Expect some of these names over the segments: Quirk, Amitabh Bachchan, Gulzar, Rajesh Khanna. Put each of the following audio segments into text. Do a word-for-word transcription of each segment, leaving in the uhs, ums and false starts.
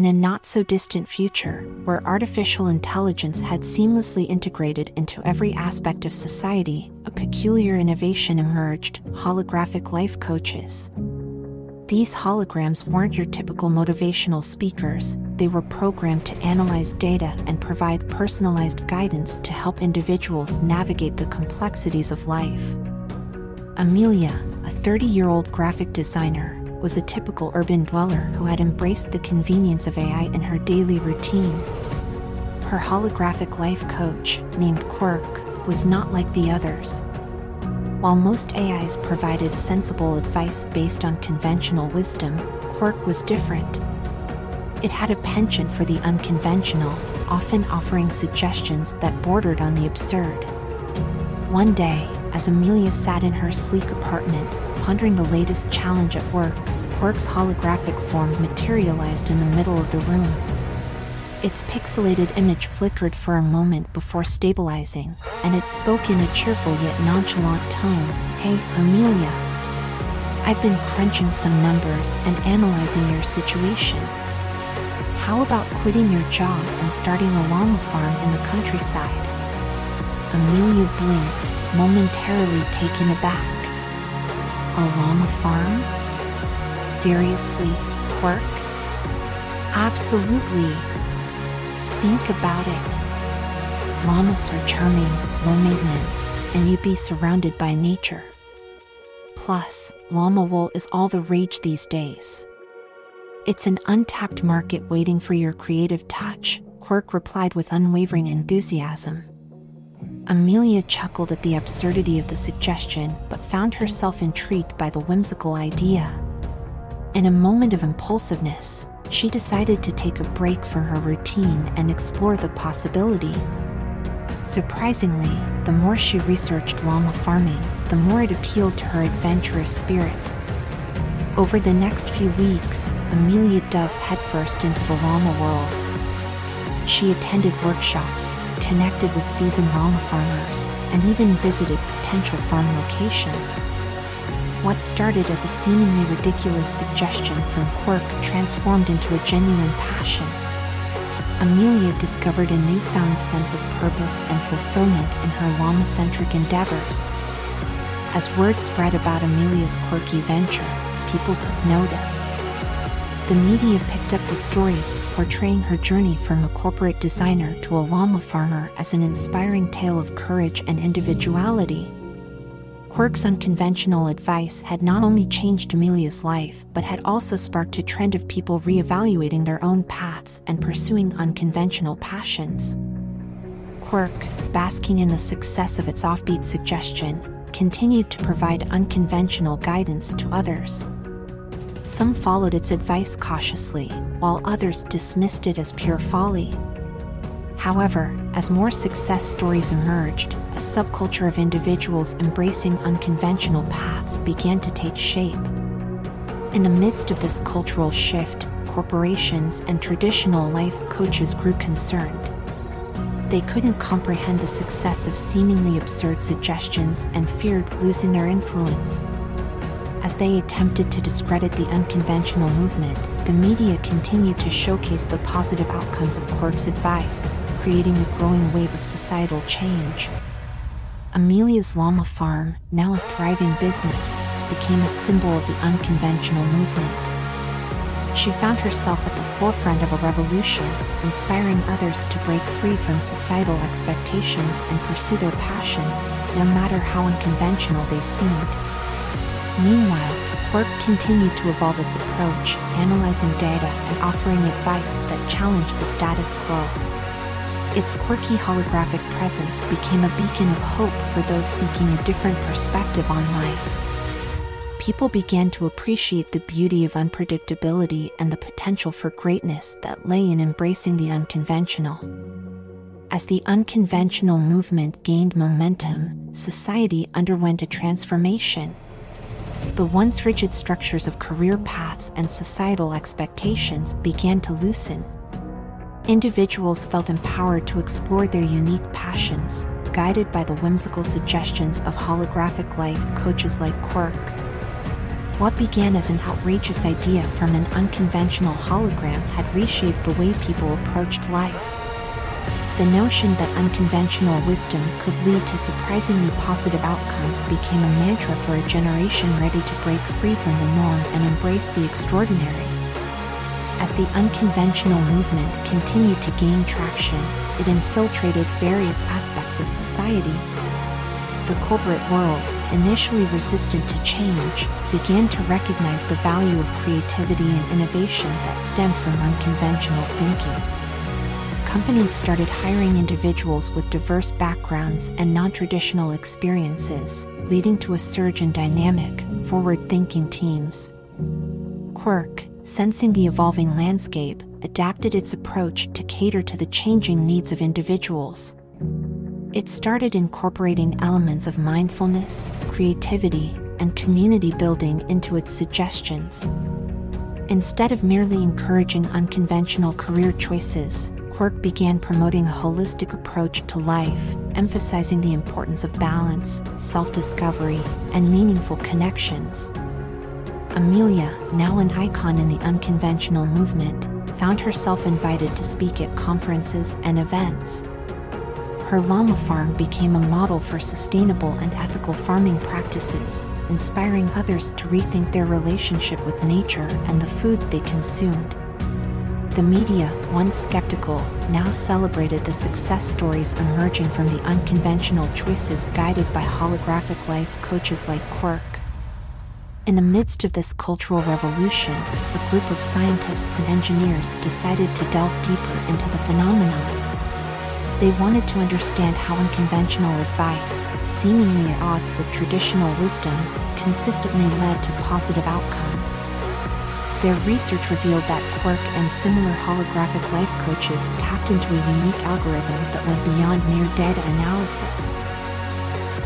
in a not-so-distant future, where artificial intelligence had seamlessly integrated into every aspect of society, a peculiar innovation emerged: holographic life coaches. These holograms weren't your typical motivational speakers. They were programmed to analyze data and provide personalized guidance to help individuals navigate the complexities of life. Amelia, a thirty-year-old graphic designer, was a typical urban dweller who had embraced the convenience of A I in her daily routine. Her holographic life coach, named Quirk, was not like the others. While most A Is provided sensible advice based on conventional wisdom, Quirk was different. It had a penchant for the unconventional, often offering suggestions that bordered on the absurd. One day, as Amelia sat in her sleek apartment, pondering the latest challenge at work, Quirk's holographic form materialized in the middle of the room. Its pixelated image flickered for a moment before stabilizing, and it spoke in a cheerful yet nonchalant tone, "Hey, Amelia. I've been crunching some numbers and analyzing your situation. How about quitting your job and starting a llama farm in the countryside?" Amelia blinked, momentarily taken aback. A llama farm? Seriously, Quirk? Absolutely. Think about it. Llamas are charming, low maintenance, and you'd be surrounded by nature. Plus, llama wool is all the rage these days. It's an untapped market waiting for your creative touch, Quirk replied with unwavering enthusiasm. Amelia chuckled at the absurdity of the suggestion, but found herself intrigued by the whimsical idea. In a moment of impulsiveness, she decided to take a break from her routine and explore the possibility. Surprisingly, the more she researched llama farming, the more it appealed to her adventurous spirit. Over the next few weeks, Amelia dove headfirst into the llama world. She attended workshops, connected with seasoned llama farmers, and even visited potential farm locations. What started as a seemingly ridiculous suggestion from Quirk transformed into a genuine passion. Amelia discovered a newfound sense of purpose and fulfillment in her llama-centric endeavors. As word spread about Amelia's quirky venture, people took notice. The media picked up the story, portraying her journey from a corporate designer to a llama farmer as an inspiring tale of courage and individuality. Quirk's unconventional advice had not only changed Amelia's life, but had also sparked a trend of people reevaluating their own paths and pursuing unconventional passions. Quirk, basking in the success of its offbeat suggestion, continued to provide unconventional guidance to others. Some followed its advice cautiously, while others dismissed it as pure folly. However, as more success stories emerged, a subculture of individuals embracing unconventional paths began to take shape. In the midst of this cultural shift, corporations and traditional life coaches grew concerned. They couldn't comprehend the success of seemingly absurd suggestions and feared losing their influence. As they attempted to discredit the unconventional movement, the media continued to showcase the positive outcomes of Quirk's advice, creating a growing wave of societal change. Amelia's llama farm, now a thriving business, became a symbol of the unconventional movement. She found herself at the forefront of a revolution, inspiring others to break free from societal expectations and pursue their passions, no matter how unconventional they seemed. Meanwhile, Quirk continued to evolve its approach, analyzing data and offering advice that challenged the status quo. Its quirky holographic presence became a beacon of hope for those seeking a different perspective on life. People began to appreciate the beauty of unpredictability and the potential for greatness that lay in embracing the unconventional. As the unconventional movement gained momentum, society underwent a transformation. The once rigid structures of career paths and societal expectations began to loosen. Individuals felt empowered to explore their unique passions, guided by the whimsical suggestions of holographic life coaches like Quirk. What began as an outrageous idea from an unconventional hologram had reshaped the way people approached life. The notion that unconventional wisdom could lead to surprisingly positive outcomes became a mantra for a generation ready to break free from the norm and embrace the extraordinary. As the unconventional movement continued to gain traction, it infiltrated various aspects of society. The corporate world, initially resistant to change, began to recognize the value of creativity and innovation that stemmed from unconventional thinking. Companies started hiring individuals with diverse backgrounds and non-traditional experiences, leading to a surge in dynamic, forward-thinking teams. Quirk, sensing the evolving landscape, adapted its approach to cater to the changing needs of individuals. It started incorporating elements of mindfulness, creativity, and community building into its suggestions. Instead of merely encouraging unconventional career choices, Quirk began promoting a holistic approach to life, emphasizing the importance of balance, self-discovery, and meaningful connections. Amelia, now an icon in the unconventional movement, found herself invited to speak at conferences and events. Her llama farm became a model for sustainable and ethical farming practices, inspiring others to rethink their relationship with nature and the food they consumed. The media, once skeptical, now celebrated the success stories emerging from the unconventional choices guided by holographic life coaches like Quirk. In the midst of this cultural revolution, a group of scientists and engineers decided to delve deeper into the phenomenon. They wanted to understand how unconventional advice, seemingly at odds with traditional wisdom, consistently led to positive outcomes. Their research revealed that Quirk and similar holographic life coaches tapped into a unique algorithm that went beyond mere data analysis.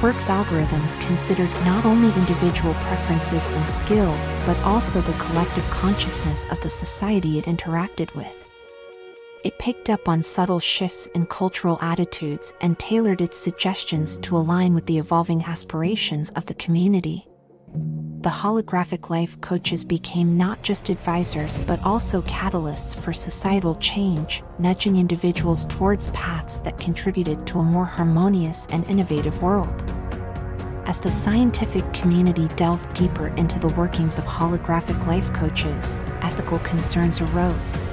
Quirk's algorithm considered not only individual preferences and skills, but also the collective consciousness of the society it interacted with. It picked up on subtle shifts in cultural attitudes and tailored its suggestions to align with the evolving aspirations of the community. The holographic life coaches became not just advisors but also catalysts for societal change, nudging individuals towards paths that contributed to a more harmonious and innovative world. As the scientific community delved deeper into the workings of holographic life coaches, ethical concerns arose.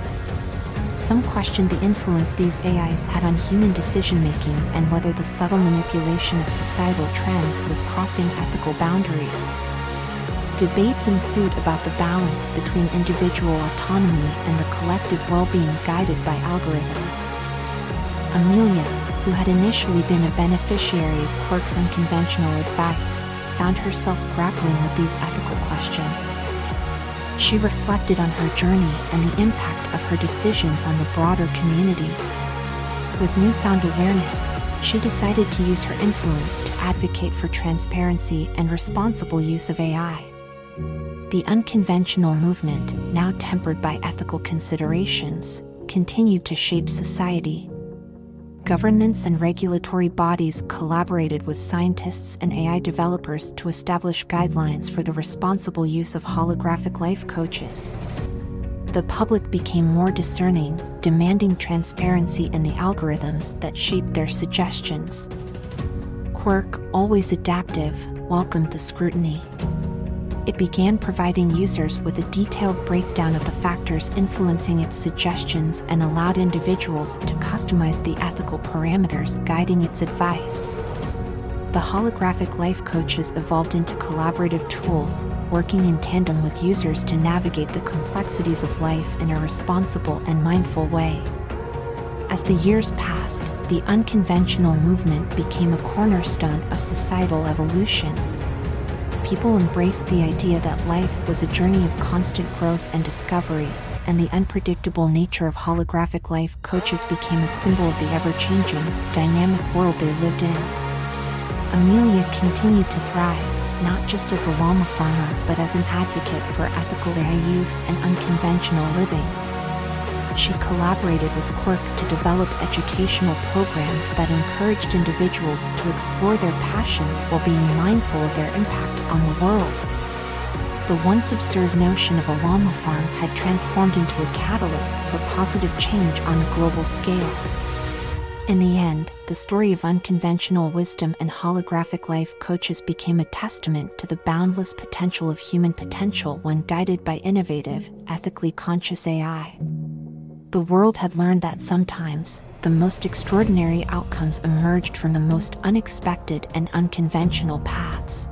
Some questioned the influence these A Is had on human decision-making and whether the subtle manipulation of societal trends was crossing ethical boundaries. Debates ensued about the balance between individual autonomy and the collective well-being guided by algorithms. Amelia, who had initially been a beneficiary of Quirk's unconventional advice, found herself grappling with these ethical questions. She reflected on her journey and the impact of her decisions on the broader community. With newfound awareness, she decided to use her influence to advocate for transparency and responsible use of A I. The unconventional movement, now tempered by ethical considerations, continued to shape society. Governments and regulatory bodies collaborated with scientists and A I developers to establish guidelines for the responsible use of holographic life coaches. The public became more discerning, demanding transparency in the algorithms that shaped their suggestions. Quirk, always adaptive, welcomed the scrutiny. It began providing users with a detailed breakdown of the factors influencing its suggestions and allowed individuals to customize the ethical parameters guiding its advice. The holographic life coaches evolved into collaborative tools, working in tandem with users to navigate the complexities of life in a responsible and mindful way. As the years passed, the unconventional movement became a cornerstone of societal evolution. People embraced the idea that life was a journey of constant growth and discovery, and the unpredictable nature of holographic life coaches became a symbol of the ever-changing, dynamic world they lived in. Amelia continued to thrive, not just as a llama farmer, but as an advocate for ethical A I use and unconventional living. She collaborated with Quirk to develop educational programs that encouraged individuals to explore their passions while being mindful of their impact on the world. The once absurd notion of a llama farm had transformed into a catalyst for positive change on a global scale. In the end, the story of unconventional wisdom and holographic life coaches became a testament to the boundless potential of human potential when guided by innovative, ethically conscious A I. The world had learned that sometimes, the most extraordinary outcomes emerged from the most unexpected and unconventional paths.